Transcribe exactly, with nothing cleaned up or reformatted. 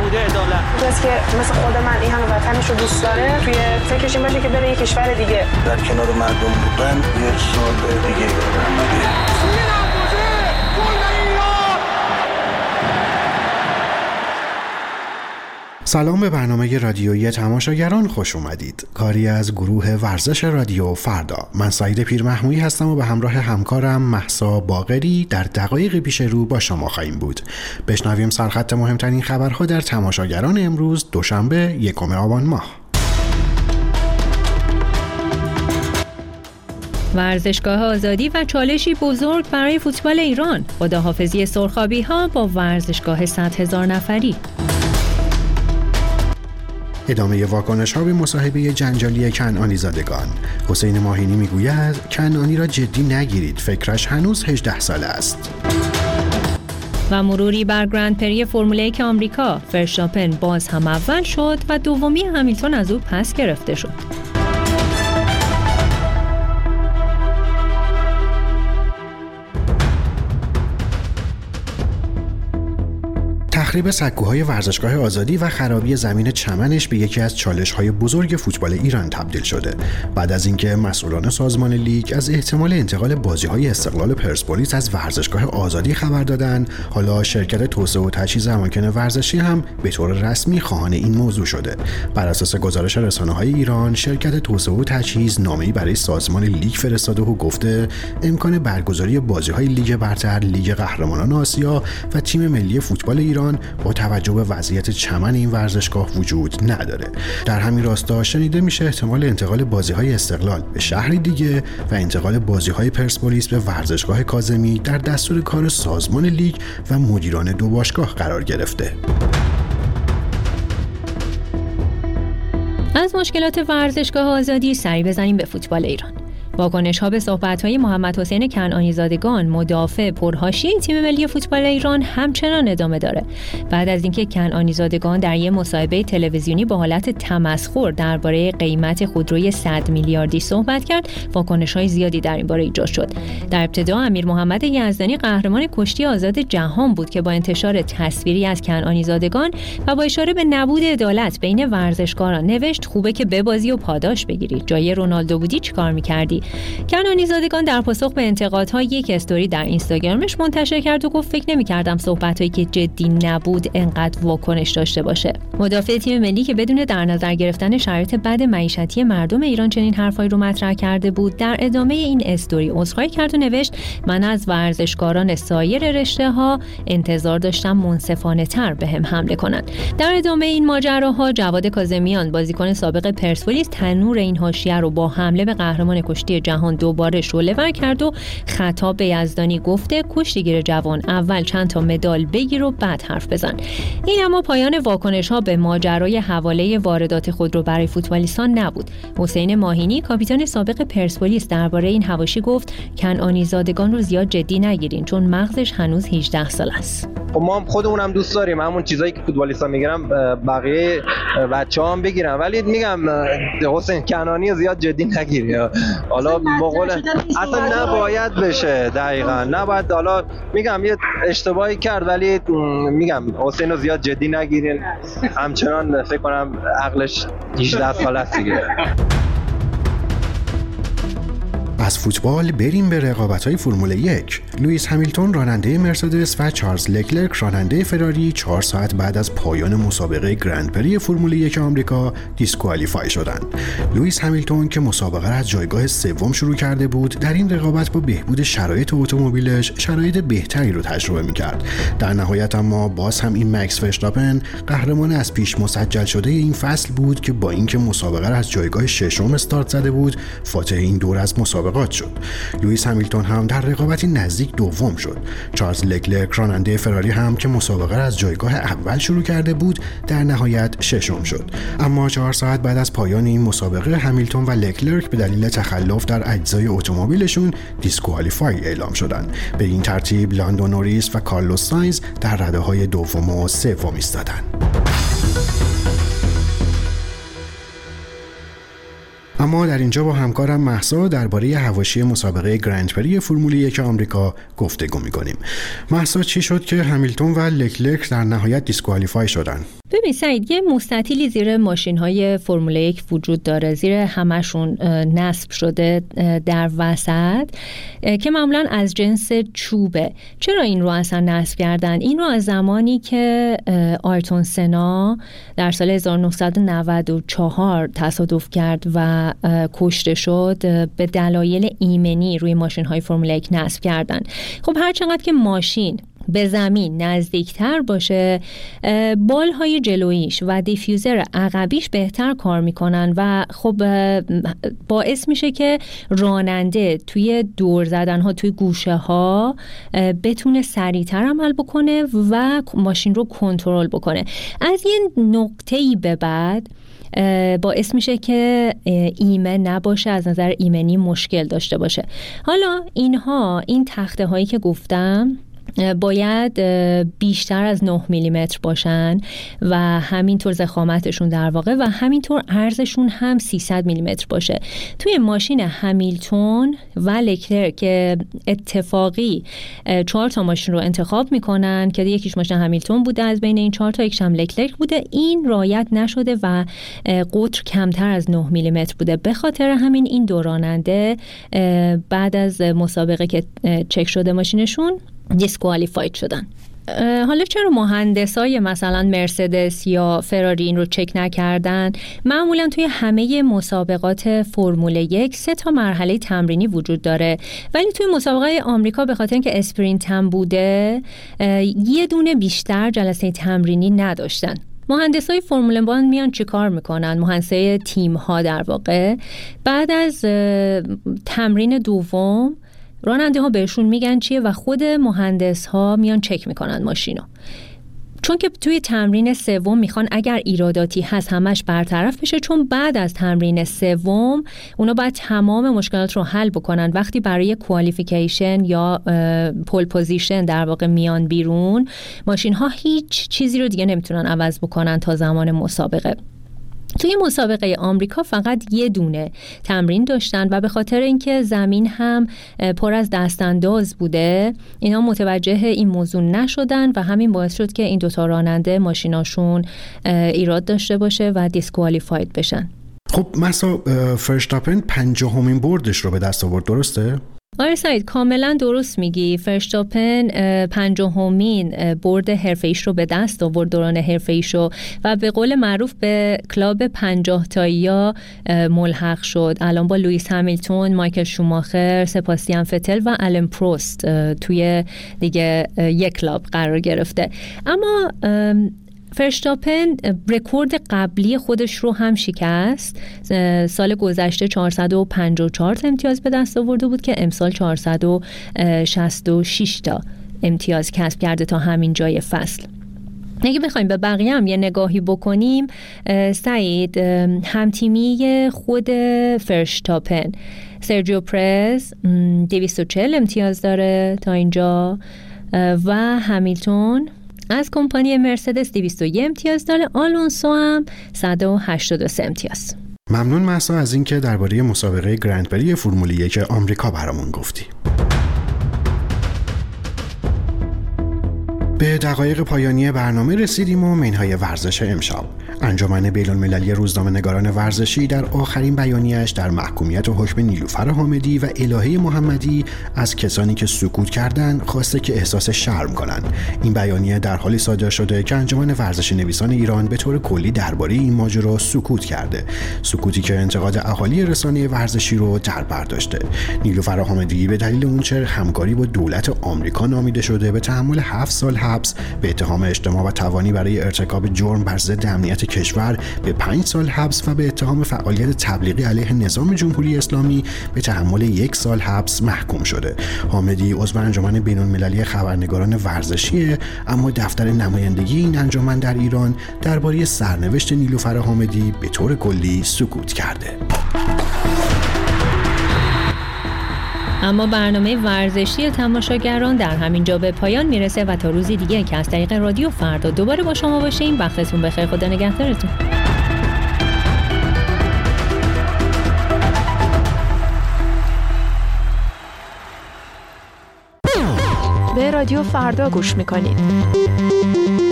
نبوده عدالت. کسی که مثل خود من این همه وطنش رو دوست داره توی فکرش این باشه که بره یک کشور دیگه. در کنار مردم بودن یک سال دیگه برمی‌گرده. سلام به برنامه رادیویی تماشاگران خوش اومدید. کاری از گروه ورزش رادیو فردا. من سعید پیرمحمودی هستم و به همراه همکارم محسا باقری در دقایقی پیش رو با شما خواهیم بود. بشنویم سرخط مهمترین خبرها در تماشاگران امروز دوشنبه یکم آبان ماه. ورزشگاه آزادی و چالشی بزرگ برای فوتبال ایران. خداحافظی سرخابی‌ها با ورزشگاه صد هزار نفری. ادامه واکنش‌ها به مصاحبه جنجالی کنعانیزادگان. حسین ماهینی میگوید کنعانی را جدی نگیرید، فکرش هنوز هجده ساله است. و مروری بر گرند پری فرمول یک آمریکا. فرستاپن باز هم اول شد و دومی همیلتون از او پس گرفته شد. تخریب سکوهای ورزشگاه آزادی و خرابی زمین چمنش به یکی از چالش‌های بزرگ فوتبال ایران تبدیل شده. بعد از اینکه مسئولان سازمان لیگ از احتمال انتقال بازی‌های استقلال پرسپولیس از ورزشگاه آزادی خبر دادند، حالا شرکت توسعه و تجهیز اماکن ورزشی هم به طور رسمی خواهان این موضوع شده. بر اساس گزارش رسانه‌های ایران، شرکت توسعه و تجهیز نامه‌ای برای سازمان لیگ فرستاده و گفته امکان برگزاری بازی‌های لیگ برتر، لیگ قهرمانان آسیا و تیم ملی فوتبال ایران با توجه به وضعیت چمن این ورزشگاه وجود نداره. در همین راستا شنیده میشه احتمال انتقال بازی‌های استقلال به شهری دیگه و انتقال بازی‌های پرسپولیس به ورزشگاه کاظمی در دستور کار سازمان لیگ و مدیران دو باشگاه قرار گرفته. از مشکلات ورزشگاه آزادی سری بزنیم به فوتبال ایران. واکنش‌ها به صحبت‌های محمدحسین کنعانیزادگان، مدافع پرحاشیه تیم ملی فوتبال ایران، همچنان ادامه داره. بعد از اینکه کنعانیزادگان در یک مصاحبه تلویزیونی با حالت تمسخر درباره قیمت خودروی صد میلیاردی صحبت کرد، واکنش‌های زیادی در این باره ایجاد شد. در ابتدا امیر محمد یزدانی قهرمان کشتی آزاد جهان بود که با انتشار تصویری از کنعانیزادگان و با اشاره به نبود عدالت بین ورزشکاران نوشت خوبه که ببازی و پاداش بگیری. جای رونالدو بودی چیکار می‌کردی؟ کنعانیزادگان در پاسخ به انتقادها یک استوری در اینستاگرامش منتشر کرد و گفت فکر نمی‌کردم صحبتایی که جدی نبود انقدر واکنش داشته باشه. مدافع تیم ملی که بدون در نظر گرفتن شرایط بد معیشتی مردم ایران چنین حرفایی رو مطرح کرده بود، در ادامه این استوری عذرخواهی کرد و نوشت من از ورزشکاران سایر رشته‌ها انتظار داشتم منصفانه‌تر بهم حمله کنند. در ادامه این ماجراها جواد کاظمیان بازیکن سابق پرسپولیس تنور این حاشیه رو با حمله به قهرمان کشتی جهان دوباره شعله‌ور کرد و خطاب به یزدانی گفته کشتیگیر جوان اول چند تا مدال بگیر و بعد حرف بزن. این اما پایان واکنش‌ها به ماجرای حواله واردات خودرو برای فوتبالیستان نبود. حسین ماهینی کاپیتان سابق پرسپولیس درباره این حواشی گفت کنعانیزادگان رو زیاد جدی نگیرین چون مغزش هنوز هجده سال است. ما هم خودمون هم دوست داریم همون چیزایی که فوتبالیستا میگیرن بقیه بچه‌ها هم بگیرن، ولی میگم حسین کنعانی زیاد جدی نگیرین. مقوله اصلا نباید بشه. دقیقاً نباید. حالا میگم یه اشتباهی کرد ولی میگم حسین رو زیاد جدی نگیرین. همچنان فکر کنم عقلش هجده سال است دیگه. از فوتبال بریم به رقابت‌های فرمول یک. لوئیس همیلتون راننده مرسدس و چارلز لکلر راننده فراری چهار ساعت بعد از پایان مسابقه گرند پری فرمول یک آمریکا دیسکوالیفای شدند. لوئیس همیلتون که مسابقه را از جایگاه سوم شروع کرده بود، در این رقابت با بهبود شرایط اتومبیلش شرایط بهتری رو تجربه می‌کرد. در نهایت اما باز هم این مکس فرستاپن قهرمان از پیش مسجل شده این فصل بود که با اینکه مسابقه را از جایگاه ششم استارت زده بود، فاتح این دور از مسابقه شد. لوئیس همیلتون هم در رقابتی نزدیک دوم شد. چارلز لکلر راننده فراری هم که مسابقه را از جایگاه اول شروع کرده بود در نهایت ششم شد. اما چهار ساعت بعد از پایان این مسابقه همیلتون و لکلر به دلیل تخلف در اجزای اتومبیلشون دیسکوالیفای اعلام شدند. به این ترتیب لاندو نوریس و کارلوس سائنز در رده‌های دوم و سوم ایستادند. اما در اینجا با همکارم محسا درباره حواشی مسابقه گرند پری فرمول یک آمریکا گفتگو می‌کنیم. محسا چی شد که همیلتون و لکلر در نهایت دیسکوالیفای شدند؟ ببین سعید، یه مستطیلی زیر ماشین‌های فرمول یک وجود داره، زیر همشون نصب شده در وسط که معمولاً از جنس چوبه. چرا این رو اصلا نصب کردن؟ این رو از زمانی که آیرتون سنا در سال هزار و نهصد و نود و چهار تصادف کرد و کشته شد به دلایل ایمنی روی ماشین‌های فرمول یک نصب کردن. خب هر چقدر که ماشین به زمین نزدیکتر باشه، بالهای جلویش و دیفیوزر عقبیش بهتر کار میکنن و خب باعث میشه که راننده توی دور زدنها توی گوشه ها بتونه سریعتر عمل بکنه و ماشین رو کنترل بکنه. از یه نقطه‌ای به بعد باعث میشه که ایمن نباشه، از نظر ایمنی مشکل داشته باشه. حالا اینها، این تخته هایی که گفتم باید بیشتر از نه میلیمتر باشن و همینطور ضخامتشون در واقع و همینطور عرضشون هم سیصد میلیمتر باشه. توی ماشین همیلتون و لکلر که اتفاقی چهار تا ماشین رو انتخاب میکنن که یکیش ماشین همیلتون بوده، از بین این چهار تا یکیش هم لکلر بوده، این رعایت نشده و قطر کمتر از نه میلیمتر بوده. به خاطر همین این دو راننده بعد از مسابقه که چک شده ماشینشون دیسکوالیفاید شدن. حالا چرا مهندسای مثلا مرسدس یا فراری این رو چک نکردن؟ معمولا توی همه مسابقات فرمول یک سه تا مرحله تمرینی وجود داره، ولی توی مسابقه آمریکا به خاطر اینکه اسپرینت هم بوده یه دونه بیشتر جلسه تمرینی نداشتن. مهندسای فرمول وان میان چیکار میکنن؟ مهندسای تیم ها در واقع بعد از تمرین دوم راننده ها بهشون میگن چیه و خود مهندس ها میان چک میکنن ماشینو، چون که توی تمرین سوم میخوان اگر ایراداتی هست همش برطرف بشه، چون بعد از تمرین سوم اونا باید تمام مشکلات رو حل بکنن. وقتی برای کوالیفیکیشن یا پول پوزیشن در واقع میان بیرون، ماشین ها هیچ چیزی رو دیگه نمیتونن عوض بکنن تا زمان مسابقه. توی مسابقه آمریکا فقط یه دونه تمرین داشتن و به خاطر اینکه زمین هم پر از دستانداز بوده اینا متوجه این موضوع نشدن و همین باعث شد که این دوتا راننده ماشیناشون ایراد داشته باشه و دیسکوالیفاید بشن. خب محسا، فرستاپن پنجاهمین بردش رو به دست آورد، درسته؟ آره سعید، کاملا درست میگی. فرستاپن پنجاهمین برد حرفه‌ایش رو به دست آورد، دوران حرفه‌ایش رو، و به قول معروف به کلاب پنجاه تایی‌ها ملحق شد. الان با لوئیس همیلتون، مایکل شوماخر، سباستین فتل و آلن پروست توی دیگه یک کلاب قرار گرفته. اما فرستاپن رکورد قبلی خودش رو هم شکست. سال گذشته چهارصد و پنجاه و چهار تا امتیاز به دست آورده بود که امسال چهارصد و شصت و شش تا امتیاز کسب کرده تا همین جای فصل. اگه بخوایم به بقیه هم یه نگاهی بکنیم سعید، همتیمی خود فرستاپن، سرجیو پرز دویست و چهل امتیاز داره تا اینجا و همیلتون از کمپانی مرسدس دویست و یک امتیاز داره، آلونسو هم صد و هشتاد و سه امتیاز. ممنون محسا از اینکه درباره مسابقه گرند پری فرمول یک آمریکا برامون گفتی. به دقایق پایانی برنامه رسیدیم و منهای ورزش امشب. انجمن بین‌المللی روزنامه‌نگاران ورزشی در آخرین بیانیه‌اش در محکومیت و حکم نیلوفر حامدی و الهه محمدی از کسانی که سکوت کردند خواسته که احساس شرم کنند. این بیانیه در حالی صادر شده که انجمن ورزش نویسان ایران به طور کلی درباره این ماجرا سکوت کرده، سکوتی که انتقاد اهالی رسانه ورزشی رو در بر داشته. نیلوفر حامدی به دلیل اونچه همکاری با دولت آمریکا نامیده شده به تحمل هفت سال حبس به اتهام اجتماع و توانی برای ارتکاب جرم بر ضد امنیت کشور به پنج سال حبس و به اتهام فعالیت تبلیغی علیه نظام جمهوری اسلامی به تحمل یک سال حبس محکوم شده. حامدی عضو انجمن بین‌المللی خبرنگاران ورزشیه، اما دفتر نمایندگی این انجمن در ایران درباره سرنوشت نیلوفر حامدی به طور کلی سکوت کرده. اما برنامه ورزشی تماشاگران در همین جا به پایان میرسه و تا روزی دیگه که از طریق رادیو فردا دوباره با شما باشیم. وقتتون بخیر، خدا نگهدارتون. به رادیو فردا گوش میکنید.